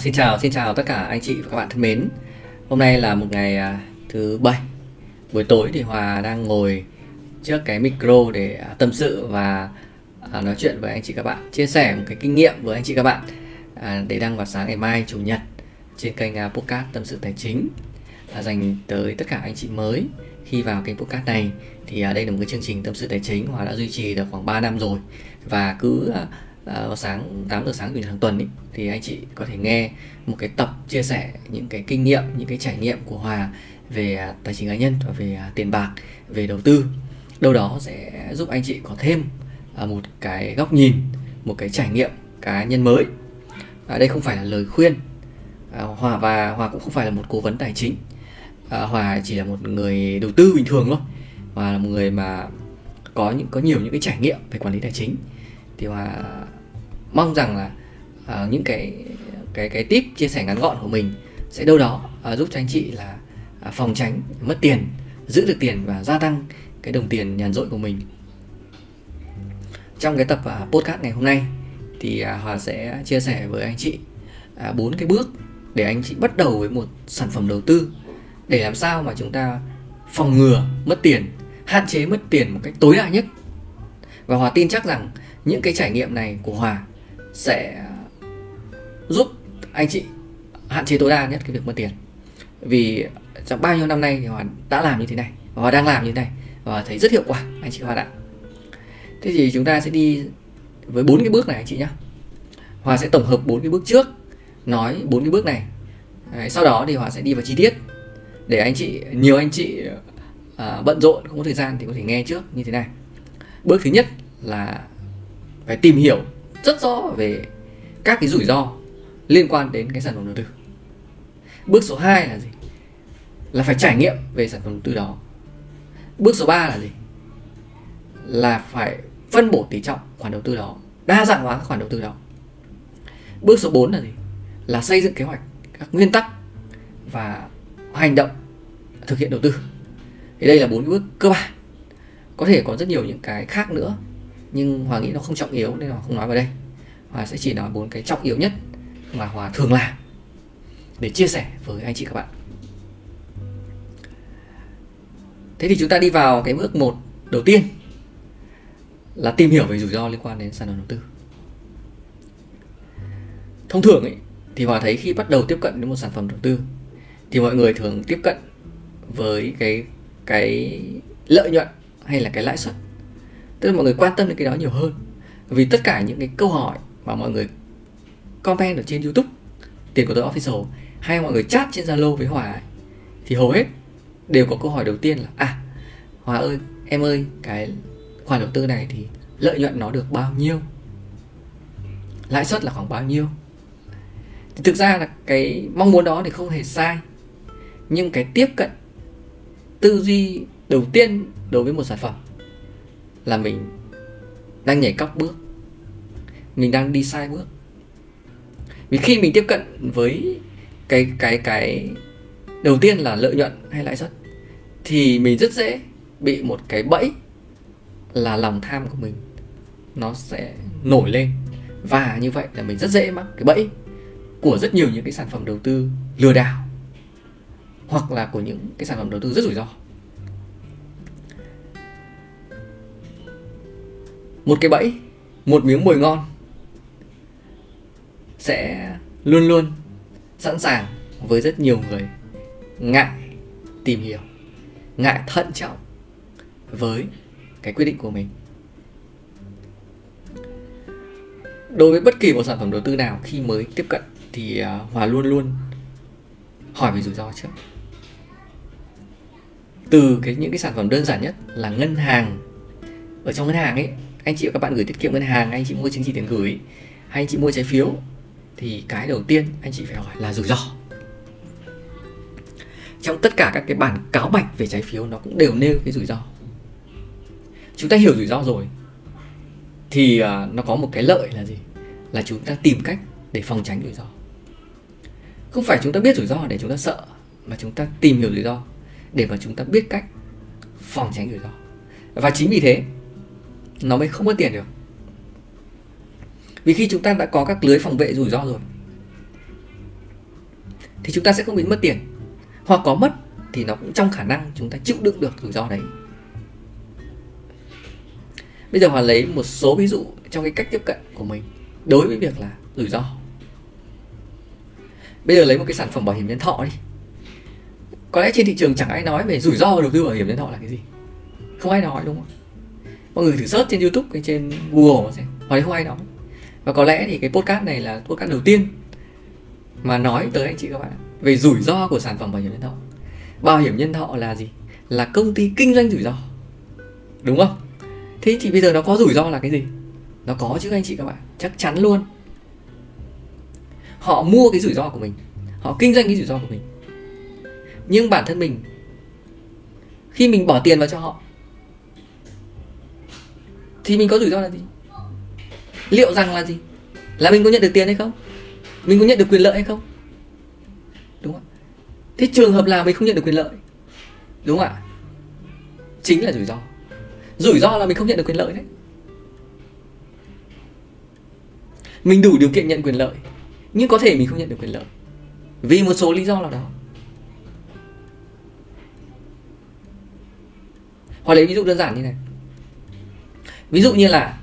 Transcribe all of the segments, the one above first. Xin chào tất cả anh chị và các bạn thân mến. Hôm nay là một ngày thứ bảy buổi tối thì Hòa đang ngồi trước cái micro để tâm sự và nói chuyện với anh chị các bạn, chia sẻ một cái kinh nghiệm với anh chị các bạn để đăng vào sáng ngày mai chủ nhật trên kênh podcast Tâm Sự Tài Chính, dành tới tất cả anh chị mới khi vào kênh podcast này. Thì đây là một cái chương trình Tâm Sự Tài Chính Hòa đã duy trì được khoảng 3 năm rồi, và cứ sáng 8 giờ sáng hàng tuần ý, thì anh chị có thể nghe một cái tập chia sẻ những cái kinh nghiệm, những cái trải nghiệm của Hòa về tài chính cá nhân và về tiền bạc, về đầu tư. Đâu đó sẽ giúp anh chị có thêm một cái góc nhìn, một cái trải nghiệm cá nhân mới. Đây không phải là lời khuyên, Hòa cũng không phải là một cố vấn tài chính, Hòa chỉ là một người đầu tư bình thường thôi. Hòa là một người mà có nhiều những cái trải nghiệm về quản lý tài chính, thì Hòa mong rằng là những cái tip chia sẻ ngắn gọn của mình sẽ đâu đó giúp cho anh chị là phòng tránh mất tiền, giữ được tiền và gia tăng cái đồng tiền nhàn rỗi của mình. Trong cái tập podcast ngày hôm nay thì Hòa sẽ chia sẻ với anh chị 4 cái bước để anh chị bắt đầu với một sản phẩm đầu tư, để làm sao mà chúng ta phòng ngừa mất tiền, hạn chế mất tiền một cách tối đa nhất. Và Hòa tin chắc rằng những cái trải nghiệm này của Hòa sẽ giúp anh chị hạn chế tối đa nhất cái việc mất tiền. Vì trong bao nhiêu năm nay thì Hòa đã làm như thế này, và Hòa đang làm như thế này, và thấy rất hiệu quả anh chị Hòa ạ. Thế thì chúng ta sẽ đi với 4 cái bước này anh chị nhé. Hòa sẽ tổng hợp 4 cái bước trước, nói 4 cái bước này. Sau đó thì Hòa sẽ đi vào chi tiết, để anh chị, nhiều anh chị bận rộn không có thời gian thì có thể nghe trước như thế này. Bước thứ nhất là phải tìm hiểu rất rõ về các cái rủi ro liên quan đến cái sản phẩm đầu tư. Bước số 2 là gì? Là phải trải nghiệm về sản phẩm đầu tư đó. Bước số 3 là gì? Là phải phân bổ tỷ trọng khoản đầu tư đó, đa dạng hóa các khoản đầu tư đó. Bước số 4 là gì? Là xây dựng kế hoạch, các nguyên tắc và hành động thực hiện đầu tư. Thì đây là 4 cái bước cơ bản. Có thể có rất nhiều những cái khác nữa, nhưng Hòa nghĩ nó không trọng yếu nên Hòa không nói vào đây. Hòa sẽ chỉ nói 4 cái trọng yếu nhất mà Hòa thường làm để chia sẻ với anh chị các bạn. Thế thì chúng ta đi vào cái bước 1 đầu tiên, là tìm hiểu về rủi ro liên quan đến sản phẩm đầu tư. Thông thường ấy, thì Hòa thấy khi bắt đầu tiếp cận đến một sản phẩm đầu tư thì mọi người thường tiếp cận với cái lợi nhuận hay là cái lãi suất. Tức là mọi người quan tâm đến cái đó nhiều hơn. Vì tất cả những cái câu hỏi mà mọi người comment ở trên YouTube Tiền Của Tôi Official, hay mọi người chat trên Zalo với Hòa ấy, thì hầu hết đều có câu hỏi đầu tiên là Hòa ơi, em ơi, cái khoản đầu tư này thì lợi nhuận nó được bao nhiêu, lãi suất là khoảng bao nhiêu. Thì thực ra là cái mong muốn đó thì không hề sai, nhưng cái tiếp cận tư duy đầu tiên đối với một sản phẩm là mình đang nhảy cóc bước, mình đang đi sai bước. Vì khi mình tiếp cận với cái đầu tiên là lợi nhuận hay lãi suất thì mình rất dễ bị một cái bẫy là lòng tham của mình nó sẽ nổi lên, và như vậy là mình rất dễ mắc cái bẫy của rất nhiều những cái sản phẩm đầu tư lừa đảo, hoặc là của những cái sản phẩm đầu tư rất rủi ro. Một cái bẫy, một miếng mồi ngon sẽ luôn luôn sẵn sàng với rất nhiều người ngại tìm hiểu, ngại thận trọng với cái quyết định của mình. Đối với bất kỳ một sản phẩm đầu tư nào khi mới tiếp cận thì Hòa luôn luôn hỏi về rủi ro trước. Từ những cái sản phẩm đơn giản nhất là ngân hàng. Ở trong ngân hàng ấy, anh chị và các bạn gửi tiết kiệm ngân hàng, anh chị mua chứng chỉ tiền gửi, hay anh chị mua trái phiếu, thì cái đầu tiên anh chị phải hỏi là rủi ro. Trong tất cả các cái bản cáo bạch về trái phiếu nó cũng đều nêu cái rủi ro. Chúng ta hiểu rủi ro rồi thì nó có một cái lợi là gì? Là chúng ta tìm cách để phòng tránh rủi ro. Không phải chúng ta biết rủi ro để chúng ta sợ, mà chúng ta tìm hiểu rủi ro để mà chúng ta biết cách phòng tránh rủi ro. Và chính vì thế nó mới không mất tiền được. Vì khi chúng ta đã có các lưới phòng vệ rủi ro rồi thì chúng ta sẽ không bị mất tiền, hoặc có mất thì nó cũng trong khả năng chúng ta chịu đựng được rủi ro đấy. Bây giờ Hòa lấy một số ví dụ trong cái cách tiếp cận của mình đối với việc là rủi ro. Bây giờ lấy một cái sản phẩm bảo hiểm nhân thọ đi. Có lẽ trên thị trường chẳng ai nói về rủi ro đầu tư bảo hiểm nhân thọ là cái gì. Không ai nói đúng không? Mọi người thử search trên YouTube hay trên Google xem, hoặc không ai nói. Và có lẽ thì cái podcast này là podcast đầu tiên mà nói tới anh chị các bạn về rủi ro của sản phẩm bảo hiểm nhân thọ. Bảo hiểm nhân thọ là gì? Là công ty kinh doanh rủi ro, đúng không? Thế thì bây giờ nó có rủi ro là cái gì? Nó có chứ anh chị các bạn, chắc chắn luôn. Họ mua cái rủi ro của mình, họ kinh doanh cái rủi ro của mình. Nhưng bản thân mình, khi mình bỏ tiền vào cho họ thì mình có rủi ro là gì? Liệu rằng là gì? Là mình có nhận được tiền hay không? Mình có nhận được quyền lợi hay không? Đúng không? Thế trường hợp là mình không nhận được quyền lợi, đúng không ạ? Chính là rủi ro. Rủi ro là mình không nhận được quyền lợi đấy. Mình đủ điều kiện nhận quyền lợi, nhưng có thể mình không nhận được quyền lợi vì một số lý do nào đó. Hoặc lấy ví dụ đơn giản như này. Ví dụ như là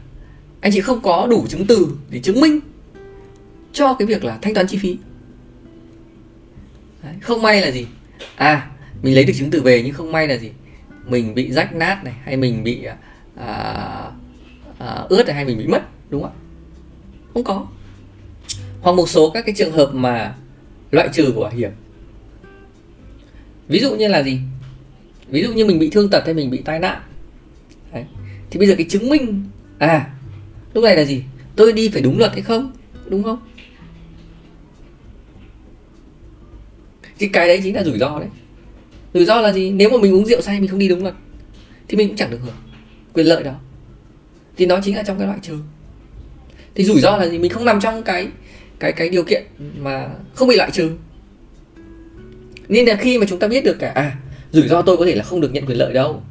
anh chị không có đủ chứng từ để chứng minh cho cái việc là thanh toán chi phí. Đấy, không may là gì? Mình lấy được chứng từ về nhưng không may là gì? Mình bị rách nát này, hay mình bị ướt này, hay mình bị mất, đúng không ạ? Không có. Hoặc một số các cái trường hợp mà loại trừ của bảo hiểm. Ví dụ như là gì? Ví dụ như mình bị thương tật hay mình bị tai nạn. Đấy. Thì bây giờ cái chứng minh lúc này là gì? Tôi đi phải đúng luật hay không? Đúng không? Thì cái đấy chính là rủi ro đấy. Rủi ro là gì? Nếu mà mình uống rượu say mình không đi đúng luật thì mình cũng chẳng được hưởng quyền lợi đó. Thì nó chính là trong cái loại trừ. Thì rủi ro là gì? Mình không nằm trong cái điều kiện mà không bị loại trừ. Nên là khi mà chúng ta biết được cả rủi ro tôi có thể là không được nhận quyền lợi đâu,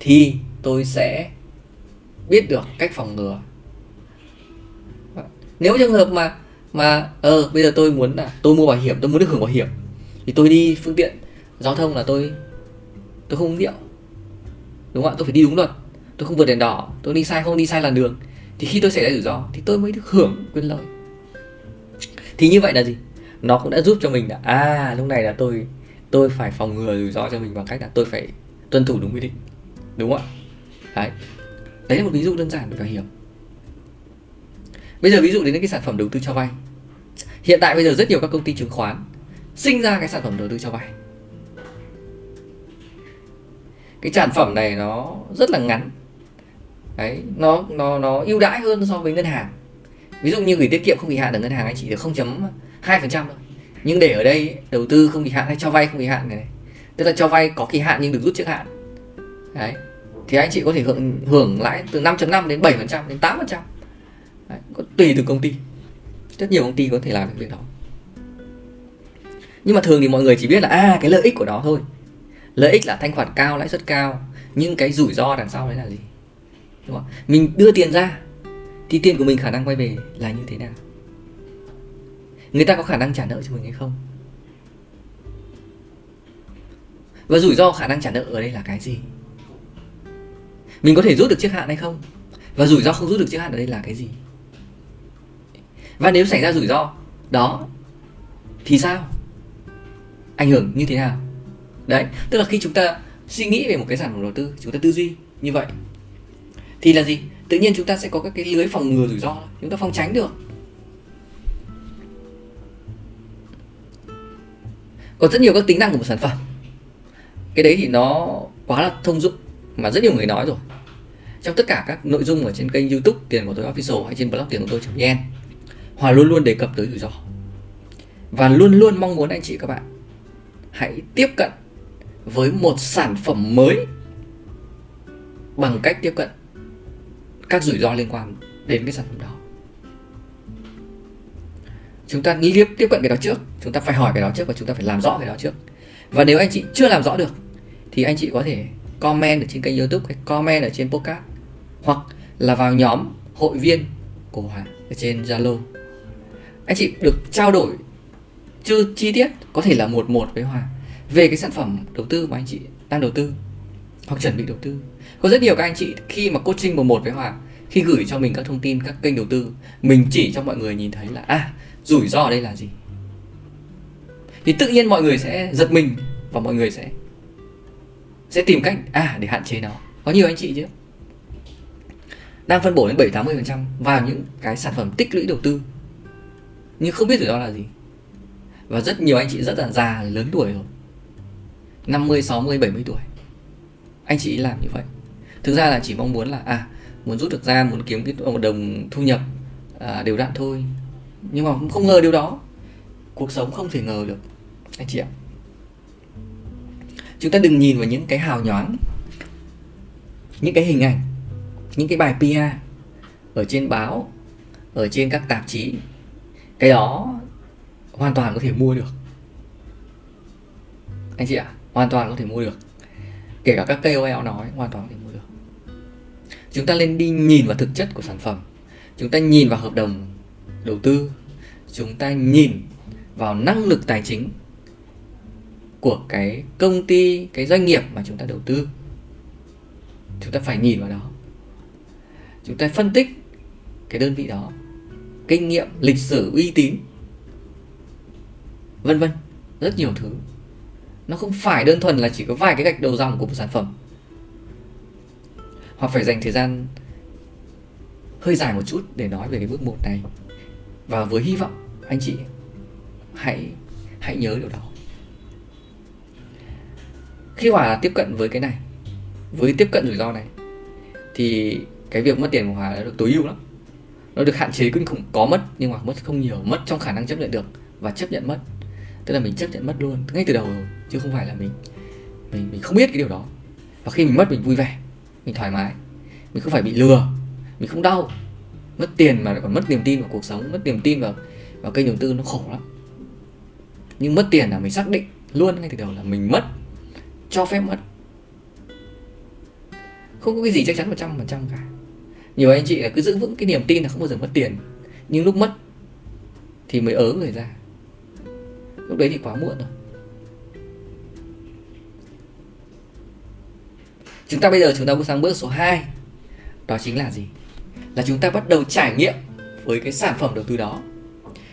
thì tôi sẽ biết được cách phòng ngừa. Nếu trường hợp mà bây giờ tôi muốn là tôi mua bảo hiểm, tôi muốn được hưởng bảo hiểm, thì tôi đi phương tiện giao thông là tôi không uống rượu, đúng không ạ? Tôi phải đi đúng luật, tôi không vượt đèn đỏ, tôi đi sai, không đi sai làn đường, thì khi tôi xảy ra rủi ro thì tôi mới được hưởng quyền lợi. Thì như vậy là gì? Nó cũng đã giúp cho mình là lúc này là tôi phải phòng ngừa rủi ro cho mình bằng cách là tôi phải tuân thủ đúng quy định, đúng không ạ? Đấy là một ví dụ đơn giản về bảo hiểm. Bây giờ ví dụ đến cái sản phẩm đầu tư cho vay. Hiện tại bây giờ rất nhiều các công ty chứng khoán sinh ra cái sản phẩm đầu tư cho vay. Cái sản phẩm này nó rất là ngắn. Đấy, nó ưu đãi hơn so với ngân hàng. Ví dụ như gửi tiết kiệm không kỳ hạn ở ngân hàng anh chỉ được 0.2% thôi. Nhưng để ở đây đầu tư không kỳ hạn hay cho vay không kỳ hạn này, tức là cho vay có kỳ hạn nhưng được rút trước hạn. Đấy. Thì anh chị có thể hưởng lãi từ 5.5 đến 7% đến 8%. Đấy, tùy từ công ty. Rất nhiều công ty có thể làm được việc đó. Nhưng mà thường thì mọi người chỉ biết là cái lợi ích của nó thôi. Lợi ích là thanh khoản cao, lãi suất cao, nhưng cái rủi ro đằng sau đấy là gì? Đúng không? Mình đưa tiền ra thì tiền của mình khả năng quay về là như thế nào? Người ta có khả năng trả nợ cho mình hay không? Và rủi ro khả năng trả nợ ở đây là cái gì? Mình có thể rút được trước hạn hay không? Và rủi ro không rút được trước hạn ở đây là cái gì? Và nếu xảy ra rủi ro đó thì sao? Ảnh hưởng như thế nào? Đấy, tức là khi chúng ta suy nghĩ về một cái sản phẩm đầu tư, chúng ta tư duy như vậy thì là gì? Tự nhiên chúng ta sẽ có các cái lưới phòng ngừa rủi ro, chúng ta phòng tránh được. Còn rất nhiều các tính năng của một sản phẩm. Cái đấy thì nó quá là thông dụng mà rất nhiều người nói rồi. Trong tất cả các nội dung ở trên kênh YouTube Tiền của tôi Official hay trên blog tiền của tôi.vn, Hòa luôn luôn đề cập tới rủi ro. Và luôn luôn mong muốn anh chị các bạn hãy tiếp cận với một sản phẩm mới bằng cách tiếp cận các rủi ro liên quan đến cái sản phẩm đó. Chúng ta tiếp cận cái đó trước, chúng ta phải hỏi cái đó trước và chúng ta phải làm rõ cái đó trước. Và nếu anh chị chưa làm rõ được thì anh chị có thể comment ở trên kênh YouTube hay comment ở trên podcast, hoặc là vào nhóm hội viên của Hòa ở trên Zalo. Anh chị được trao đổi chưa chi tiết, có thể là 1:1 với Hòa về cái sản phẩm đầu tư mà anh chị đang đầu tư hoặc chuẩn bị đầu tư. Có rất nhiều các anh chị khi mà coaching 1:1 với Hòa, khi gửi cho mình các thông tin các kênh đầu tư, mình chỉ cho mọi người nhìn thấy là rủi ro ở đây là gì, thì tự nhiên mọi người sẽ giật mình và mọi người sẽ tìm cách để hạn chế nó. Có nhiều anh chị chứ đang phân bổ đến 70-80% vào những cái sản phẩm tích lũy đầu tư nhưng không biết rủi ro là gì, và rất nhiều anh chị rất là già, lớn tuổi rồi, 50, 60, 70 tuổi, anh chị làm như vậy thực ra là chỉ mong muốn là muốn rút được ra, muốn kiếm cái một đồng thu nhập đều đặn thôi. Nhưng mà không ngờ điều đó, cuộc sống không thể ngờ được anh chị ạ. Chúng ta đừng nhìn vào những cái hào nhoáng, những cái hình ảnh, những cái bài PR ở trên báo, ở trên các tạp chí. Cái đó hoàn toàn có thể mua được anh chị ạ, hoàn toàn có thể mua được. Kể cả các KOL nói hoàn toàn có thể mua được. Chúng ta nên đi nhìn vào thực chất của sản phẩm, chúng ta nhìn vào hợp đồng đầu tư, chúng ta nhìn vào năng lực tài chính của cái công ty, cái doanh nghiệp mà chúng ta đầu tư. Chúng ta phải nhìn vào đó, chúng ta phân tích cái đơn vị đó, kinh nghiệm, lịch sử, uy tín, vân vân, rất nhiều thứ. Nó không phải đơn thuần là chỉ có vài cái gạch đầu dòng của một sản phẩm. Họ phải dành thời gian hơi dài một chút để nói về cái bước 1 này. Và với hy vọng anh chị hãy nhớ điều đó. Khi Hòa tiếp cận với cái này, với tiếp cận rủi ro này, thì cái việc mất tiền của Hòa đã được tối ưu lắm. Nó được hạn chế kinh khủng, có mất nhưng mà mất không nhiều, mất trong khả năng chấp nhận được và chấp nhận mất. Tức là mình chấp nhận mất luôn ngay từ đầu rồi, chứ không phải là mình không biết cái điều đó. Và khi mình mất mình vui vẻ, mình thoải mái, mình không phải bị lừa, mình không đau. Mất tiền mà còn mất niềm tin vào cuộc sống, mất niềm tin vào kênh đầu tư, nó khổ lắm. Nhưng mất tiền là mình xác định luôn ngay từ đầu là mình mất, cho phép mất, không có cái gì chắc chắn 100% cả. Nhiều anh chị là cứ giữ vững cái niềm tin là không bao giờ mất tiền, nhưng lúc mất thì mới ớ người ra, lúc đấy thì quá muộn rồi. Chúng ta bây giờ chúng ta bước sang bước số 2, đó chính là gì? Là chúng ta bắt đầu trải nghiệm với cái sản phẩm đầu tư đó.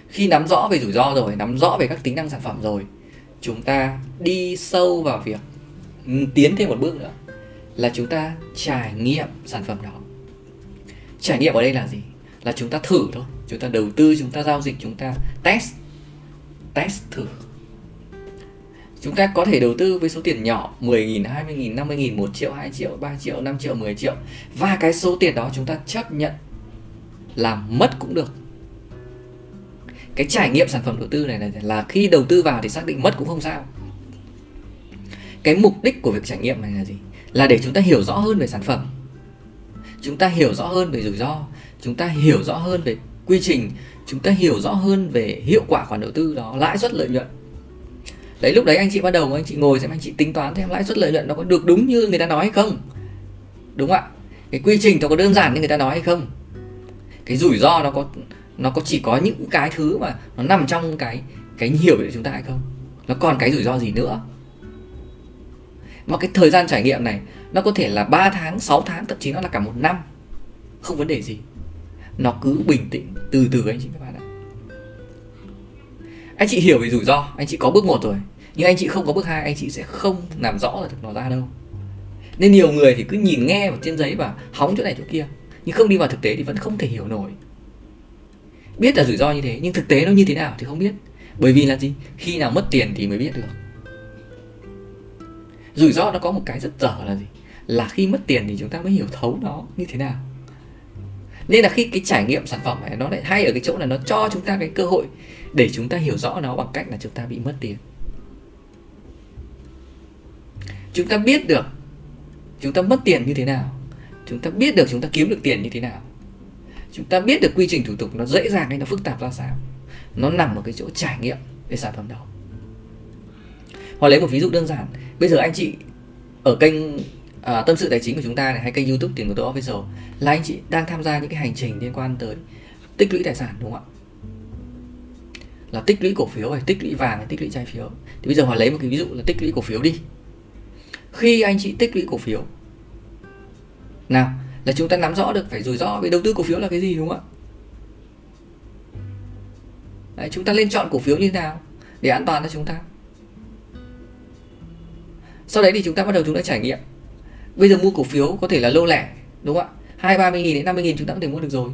Khi nắm rõ về rủi ro rồi, nắm rõ về các tính năng sản phẩm rồi, chúng ta đi sâu vào việc tiến thêm một bước nữa, là chúng ta trải nghiệm sản phẩm đó. Trải nghiệm ở đây là gì? Là chúng ta thử thôi, chúng ta đầu tư, chúng ta giao dịch, chúng ta test thử. Chúng ta có thể đầu tư với số tiền nhỏ, 10.000, 20.000, 50.000, 1 triệu, 2 triệu, 3 triệu, 5 triệu, 10 triệu. Và cái số tiền đó chúng ta chấp nhận làm mất cũng được. Cái trải nghiệm sản phẩm đầu tư này là khi đầu tư vào thì xác định mất cũng không sao. Cái mục đích của việc trải nghiệm này là gì? Là để chúng ta hiểu rõ hơn về sản phẩm, chúng ta hiểu rõ hơn về rủi ro, chúng ta hiểu rõ hơn về quy trình, chúng ta hiểu rõ hơn về hiệu quả khoản đầu tư đó, lãi suất lợi nhuận. Đấy, lúc đấy anh chị bắt đầu anh chị ngồi xem, anh chị tính toán xem lãi suất lợi nhuận nó có được đúng như người ta nói hay không, đúng không ạ? Cái quy trình nó có đơn giản như người ta nói hay không, cái rủi ro nó có chỉ có những cái thứ mà nó nằm trong cái hiểu biết của chúng ta hay không, nó còn cái rủi ro gì nữa. Mà cái thời gian trải nghiệm này nó có thể là 3 tháng, 6 tháng, thậm chí nó là cả 1 năm, không vấn đề gì. Nó cứ bình tĩnh, từ từ anh chị các bạn ạ. Anh chị hiểu về rủi ro, anh chị có bước 1 rồi, nhưng anh chị không có bước 2, anh chị sẽ không làm rõ được nó ra đâu. Nên nhiều người thì cứ nhìn nghe vào trên giấy và hóng chỗ này chỗ kia, nhưng không đi vào thực tế thì vẫn không thể hiểu nổi. Biết là rủi ro như thế, nhưng thực tế nó như thế nào thì không biết. Bởi vì là gì? Khi nào mất tiền thì mới biết được. Rủi ro nó có một cái rất dở là gì? Là khi mất tiền thì chúng ta mới hiểu thấu nó như thế nào. Nên là khi cái trải nghiệm sản phẩm này nó lại hay ở cái chỗ là nó cho chúng ta cái cơ hội để chúng ta hiểu rõ nó bằng cách là chúng ta bị mất tiền. Chúng ta biết được chúng ta mất tiền như thế nào, chúng ta biết được chúng ta kiếm được tiền như thế nào, chúng ta biết được quy trình thủ tục nó dễ dàng hay nó phức tạp ra sao. Nó nằm ở cái chỗ trải nghiệm về sản phẩm đó. Hoặc lấy một ví dụ đơn giản, bây giờ anh chị ở kênh Tâm Sự Tài Chính của chúng ta này, hay kênh YouTube Tiền Của Tôi Official, là anh chị đang tham gia những cái hành trình liên quan tới tích lũy tài sản, đúng không ạ? là tích lũy cổ phiếu hay tích lũy vàng hay tích lũy trái phiếu. Thì bây giờ Hòa lấy một cái ví dụ là tích lũy cổ phiếu đi. Khi anh chị tích lũy cổ phiếu nào là chúng ta nắm rõ được phải rủi ro về đầu tư cổ phiếu là cái gì, đúng không ạ? Đấy, chúng ta nên chọn cổ phiếu như thế nào để an toàn cho chúng ta. Sau đấy thì chúng ta bắt đầu chúng ta trải nghiệm. Bây giờ mua cổ phiếu có thể là lô lẻ, đúng không ạ? 20-30 nghìn đến 50 nghìn chúng ta có thể mua được rồi.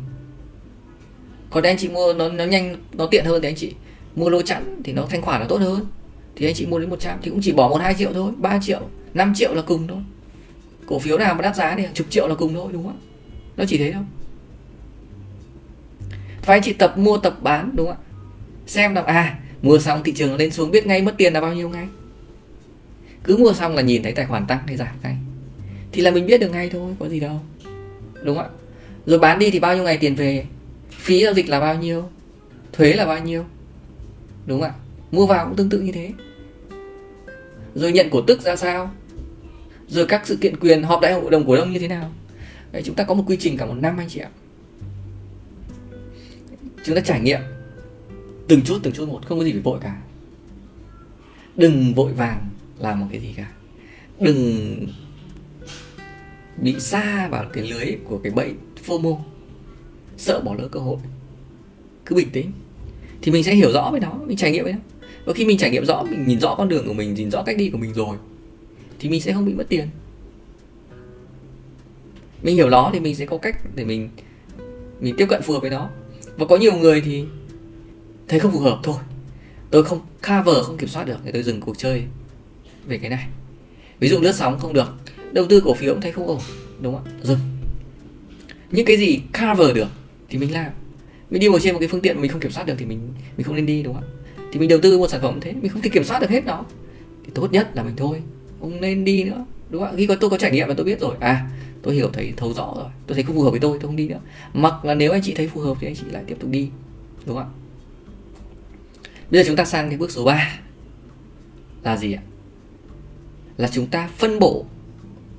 Còn anh chị mua nó nhanh, nó tiện hơn thì anh chị mua lô chẵn thì nó thanh khoản nó tốt hơn. Thì anh chị mua đến 100 thì cũng chỉ bỏ 1-2 triệu thôi, 3 triệu, 5 triệu là cùng thôi. Cổ phiếu nào mà đắt giá thì hàng chục triệu là cùng thôi, đúng không ạ? Nó chỉ thế thôi. Và anh chị tập mua tập bán, đúng không ạ? Xem là mua xong thị trường nó lên xuống biết ngay mất tiền là bao nhiêu ngay. Cứ mua xong là nhìn thấy tài khoản tăng hay giảm ngay thì là mình biết được ngay thôi, có gì đâu, đúng không ạ? Rồi bán đi thì bao nhiêu ngày tiền về, phí giao dịch là bao nhiêu, thuế là bao nhiêu, đúng không ạ? Mua vào cũng tương tự như thế. Rồi nhận cổ tức ra sao, rồi các sự kiện quyền, họp đại hội đồng cổ đông như thế nào. Đấy, chúng ta có một quy trình cả một năm anh chị ạ. Chúng ta trải nghiệm từng chút một, không có gì phải vội cả. Đừng vội vàng làm một cái gì cả, đừng bị xa vào cái lưới của cái bẫy FOMO, sợ bỏ lỡ cơ hội. Cứ bình tĩnh thì mình sẽ hiểu rõ với nó, mình trải nghiệm với nó. Và khi mình trải nghiệm rõ, mình nhìn rõ con đường của mình, nhìn rõ cách đi của mình rồi thì mình sẽ không bị mất tiền. Mình hiểu nó thì mình sẽ có cách để mình tiếp cận phù hợp với nó. Và có nhiều người thì thấy không phù hợp, thôi tôi không cover, không kiểm soát được thì tôi dừng cuộc chơi về cái này. Ví dụ lướt sóng không được, đầu tư cổ phiếu cũng thấy không ổn, đúng không ạ? Dừng. Những cái gì cover được thì mình làm. Mình đi một trên một cái phương tiện mình không kiểm soát được thì mình không nên đi, đúng không ạ? Thì mình đầu tư một sản phẩm thế, mình không thể kiểm soát được hết nó thì tốt nhất là mình thôi, không nên đi nữa, đúng không ạ? Khi tôi có trải nghiệm và tôi biết rồi, tôi hiểu thấy thấu rõ rồi, tôi thấy không phù hợp với tôi không đi nữa. Mặc là nếu anh chị thấy phù hợp thì anh chị lại tiếp tục đi, đúng không ạ? Bây giờ chúng ta sang cái bước số 3 là gì ạ? Là chúng ta phân bổ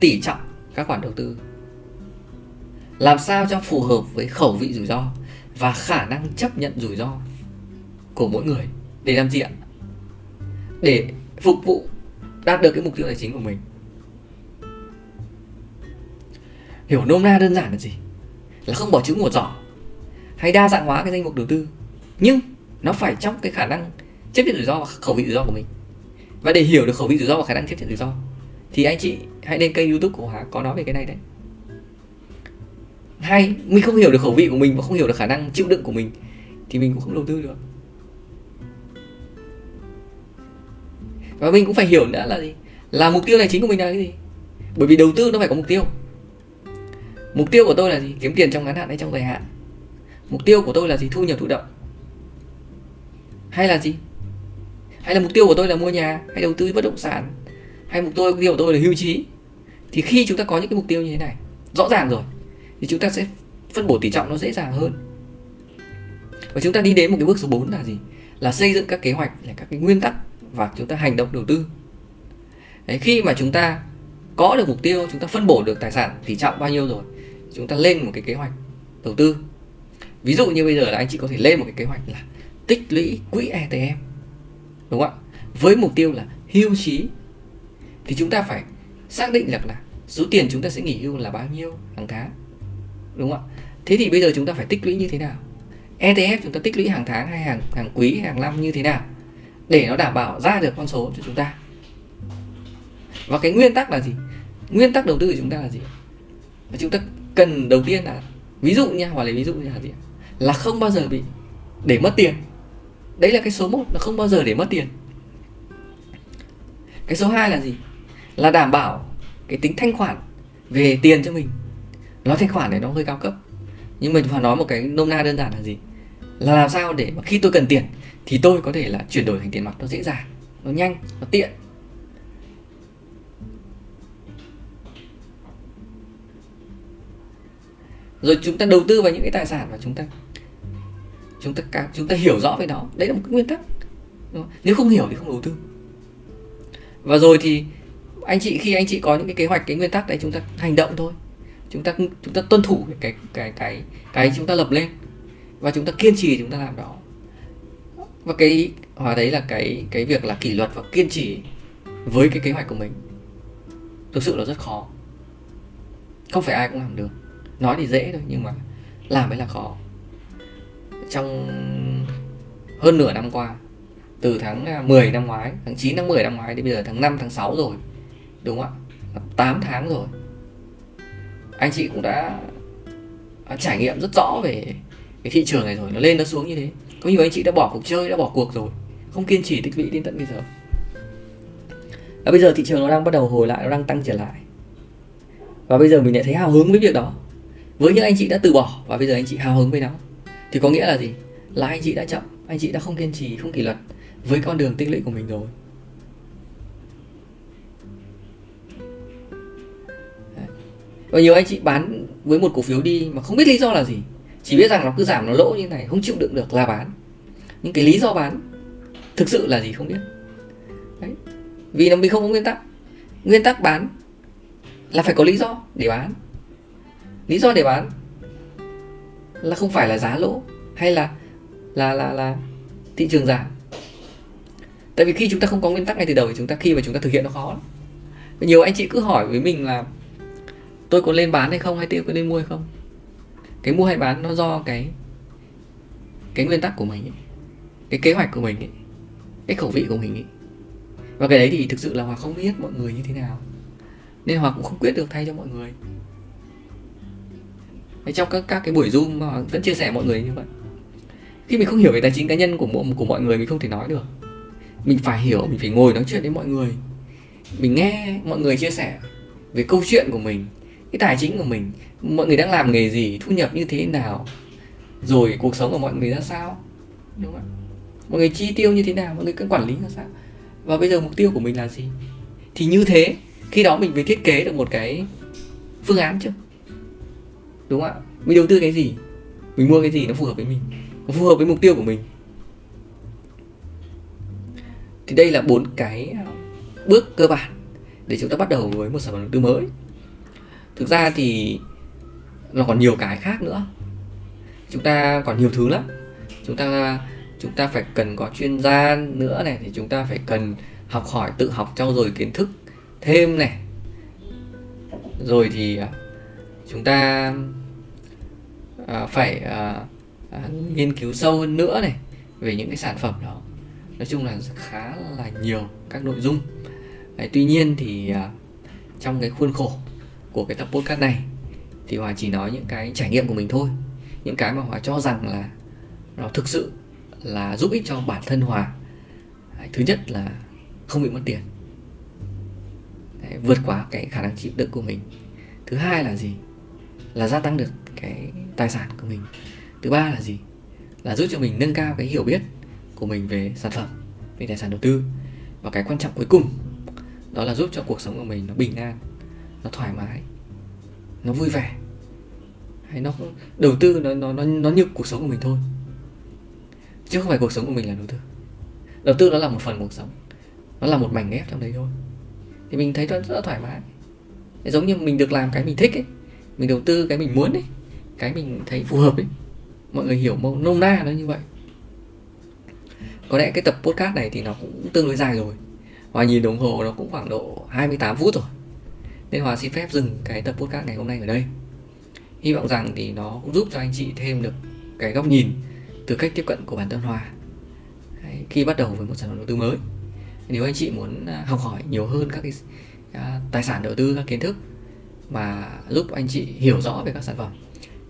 tỷ trọng các khoản đầu tư làm sao cho phù hợp với khẩu vị rủi ro và khả năng chấp nhận rủi ro của mỗi người. Để làm gì ạ? Để phục vụ đạt được cái mục tiêu tài chính của mình. Hiểu nôm na đơn giản là gì? Là không bỏ trứng một giỏ, hay đa dạng hóa cái danh mục đầu tư, nhưng nó phải trong cái khả năng chấp nhận rủi ro và khẩu vị rủi ro của mình. Và để hiểu được khẩu vị rủi ro và khả năng chấp nhận rủi ro thì anh chị hãy lên kênh YouTube của Hà có nói về cái này đấy. Hay mình không hiểu được khẩu vị của mình và không hiểu được khả năng chịu đựng của mình thì mình cũng không đầu tư được. Và mình cũng phải hiểu nữa là gì? Là mục tiêu tài chính của mình là cái gì? Bởi vì đầu tư nó phải có mục tiêu. Mục tiêu của tôi là gì? Kiếm tiền trong ngắn hạn hay trong dài hạn? Mục tiêu của tôi là gì? Thu nhập thụ động? Hay là gì? Hay là mục tiêu của tôi là mua nhà hay đầu tư bất động sản? Hay mục tiêu của tôi là hưu trí? Thì khi chúng ta có những cái mục tiêu như thế này rõ ràng rồi thì chúng ta sẽ phân bổ tỷ trọng nó dễ dàng hơn. Và chúng ta đi đến một cái bước số 4 là gì? Là xây dựng các kế hoạch, là các cái nguyên tắc và chúng ta hành động đầu tư. Đấy, khi mà chúng ta có được mục tiêu, chúng ta phân bổ được tài sản tỷ trọng bao nhiêu rồi, chúng ta lên một cái kế hoạch đầu tư. Ví dụ như bây giờ là anh chị có thể lên một cái kế hoạch là tích lũy quỹ ETM, đúng không ạ? Với mục tiêu là hưu trí thì chúng ta phải xác định được là số tiền chúng ta sẽ nghỉ hưu là bao nhiêu hàng tháng, đúng không ạ? Thế thì bây giờ chúng ta phải tích lũy như thế nào? ETF chúng ta tích lũy hàng tháng hay hàng quý, hàng năm như thế nào để nó đảm bảo ra được con số cho chúng ta. Và cái nguyên tắc là gì? Nguyên tắc đầu tư của chúng ta là gì? Và chúng ta cần đầu tiên là ví dụ nha, hoặc là ví dụ như là gì? Là không bao giờ bị để mất tiền. Đấy là cái số 1 là không bao giờ để mất tiền. Cái số 2 là gì? Là đảm bảo cái tính thanh khoản về tiền cho mình. Nói thanh khoản này nó hơi cao cấp, nhưng mình phải nói một cái nôm na đơn giản là gì? Là làm sao để mà khi tôi cần tiền thì tôi có thể là chuyển đổi thành tiền mặt nó dễ dàng, nó nhanh, nó tiện. Rồi chúng ta đầu tư vào những cái tài sản mà chúng ta hiểu rõ về nó. Đấy là một cái nguyên tắc. Nếu không hiểu thì không đầu tư. Và rồi thì anh chị khi anh chị có những cái kế hoạch, cái nguyên tắc đấy, chúng ta hành động thôi. Chúng ta tuân thủ cái chúng ta lập lên và chúng ta kiên trì chúng ta làm đó. Và cái Hòa thấy là cái việc là kỷ luật và kiên trì với cái kế hoạch của mình thực sự là rất khó. Không phải ai cũng làm được. Nói thì dễ thôi nhưng mà làm mới là khó. Trong hơn nửa năm qua, từ tháng 10 năm ngoái, tháng 9, tháng 10 năm ngoái đến bây giờ tháng 5, tháng 6 rồi, đúng không ạ? 8 tháng rồi. Anh chị cũng đã trải nghiệm rất rõ về cái thị trường này rồi, nó lên nó xuống như thế. Có nhiều anh chị đã bỏ cuộc chơi, đã bỏ cuộc rồi, không kiên trì tích lũy đến tận bây giờ. Và bây giờ thị trường nó đang bắt đầu hồi lại, nó đang tăng trở lại. Và bây giờ mình lại thấy hào hứng với việc đó. Với những anh chị đã từ bỏ và bây giờ anh chị hào hứng với nó thì có nghĩa là gì? Là anh chị đã chậm, anh chị đã không kiên trì, không kỷ luật với con đường tích lũy của mình rồi. Đấy. Và nhiều anh chị bán với một cổ phiếu đi mà không biết lý do là gì, chỉ biết rằng nó cứ giảm, nó lỗ như này, không chịu đựng được là bán. Nhưng cái lý do bán thực sự là gì không biết. Đấy. Vì mình không có nguyên tắc. Nguyên tắc bán là phải có lý do để bán. Lý do để bán là không phải là giá lỗ hay là thị trường giảm. Tại vì khi chúng ta không có nguyên tắc ngay từ đầu thì khi mà chúng ta thực hiện nó khó lắm. Nhiều anh chị cứ hỏi với mình là tôi có lên bán hay không, hay tôi có nên mua hay không. Cái mua hay bán nó do cái nguyên tắc của mình ấy, cái kế hoạch của mình ấy, cái khẩu vị của mình ấy. Và cái đấy thì thực sự là Hòa không biết mọi người như thế nào, nên Hòa cũng không quyết được thay cho mọi người. Trong các cái buổi Zoom Hòa vẫn chia sẻ mọi người như vậy. Khi mình không hiểu về tài chính cá nhân của mọi người, mình không thể nói được. Mình phải hiểu, mình phải ngồi nói chuyện với mọi người. Mình nghe mọi người chia sẻ về câu chuyện của mình, cái tài chính của mình, mọi người đang làm nghề gì, thu nhập như thế nào, rồi cuộc sống của mọi người ra sao, đúng không ạ? Mọi người chi tiêu như thế nào, mọi người quản lý ra sao, và bây giờ mục tiêu của mình là gì. Thì như thế, khi đó mình mới thiết kế được một cái phương án chứ, đúng không ạ? Mình đầu tư cái gì, mình mua cái gì nó phù hợp với mình, nó phù hợp với mục tiêu của mình. Thì đây là 4 cái bước cơ bản để chúng ta bắt đầu với một sản phẩm đầu tư mới. Thực ra thì nó còn nhiều cái khác nữa, chúng ta còn nhiều thứ lắm. Chúng ta phải cần có chuyên gia nữa này, thì chúng ta phải cần học hỏi, tự học trau dồi kiến thức thêm này, rồi thì chúng ta phải nghiên cứu sâu hơn nữa này về những cái sản phẩm đó. Nói chung là khá là nhiều các nội dung. Đấy, tuy nhiên thì trong cái khuôn khổ của cái tập podcast này thì Hòa chỉ nói những cái trải nghiệm của mình thôi, những cái mà Hòa cho rằng là nó thực sự là giúp ích cho bản thân Hòa. Đấy, thứ nhất là không bị mất tiền. Đấy, vượt quá cái khả năng chịu đựng của mình. Thứ hai là gì? Là gia tăng được cái tài sản của mình. Thứ ba là gì? Là giúp cho mình nâng cao cái hiểu biết của mình về sản phẩm, về tài sản đầu tư. Và cái quan trọng cuối cùng đó là giúp cho cuộc sống của mình nó bình an, nó thoải mái, nó vui vẻ. Hay nó đầu tư nó như cuộc sống của mình thôi, chứ không phải cuộc sống của mình là đầu tư. Đầu tư nó là một phần cuộc sống, nó là một mảnh ghép trong đấy thôi. Thì mình thấy nó rất là thoải mái. Giống như mình được làm cái mình thích ấy, mình đầu tư cái mình muốn ấy, cái mình thấy phù hợp ấy. Mọi người hiểu nôm na nó như vậy. Có lẽ cái tập podcast này thì nó cũng tương đối dài rồi. Hòa nhìn đồng hồ nó cũng khoảng độ 28 phút rồi, nên Hòa xin phép dừng cái tập podcast ngày hôm nay ở đây. Hy vọng rằng thì nó cũng giúp cho anh chị thêm được cái góc nhìn từ cách tiếp cận của bản thân Hòa khi bắt đầu với một sản phẩm đầu tư mới. Nếu anh chị muốn học hỏi nhiều hơn các cái tài sản đầu tư, các kiến thức mà giúp anh chị hiểu rõ về các sản phẩm,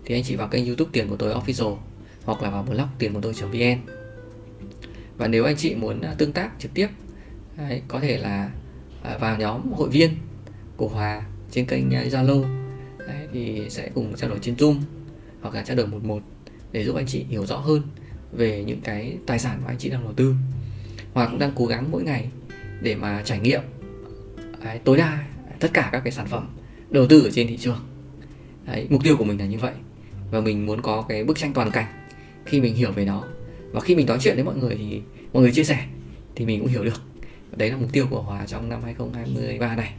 thì anh chị vào kênh YouTube Tiền Của Tôi Official hoặc là vào blog tiencohtoi.vn. Và nếu anh chị muốn tương tác trực tiếp, có thể là vào nhóm hội viên của Hòa trên kênh Zalo, thì sẽ cùng trao đổi trên Zoom hoặc là trao đổi 1-1 để giúp anh chị hiểu rõ hơn về những cái tài sản mà anh chị đang đầu tư. Hòa cũng đang cố gắng mỗi ngày để mà trải nghiệm tối đa tất cả các cái sản phẩm đầu tư ở trên thị trường. Đấy, mục tiêu của mình là như vậy. Và mình muốn có cái bức tranh toàn cảnh khi mình hiểu về nó. Và khi mình nói chuyện với mọi người thì mọi người chia sẻ thì mình cũng hiểu được. Đấy là mục tiêu của Hòa trong năm 2023 này.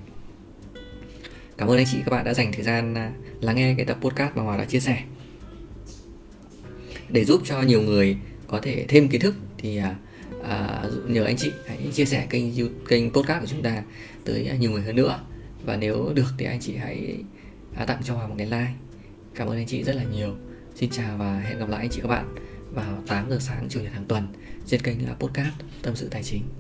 Cảm ơn anh chị, các bạn đã dành thời gian lắng nghe cái tập podcast mà Hòa đã chia sẻ. Để giúp cho nhiều người có thể thêm kiến thức thì nhờ anh chị hãy chia sẻ kênh podcast của chúng ta tới nhiều người hơn nữa, và nếu được thì anh chị hãy tặng cho Hòa một cái like. Cảm ơn anh chị rất là nhiều. Xin chào và hẹn gặp lại anh chị các bạn vào 8 giờ sáng chủ nhật hàng tuần trên kênh podcast Tâm Sự Tài Chính.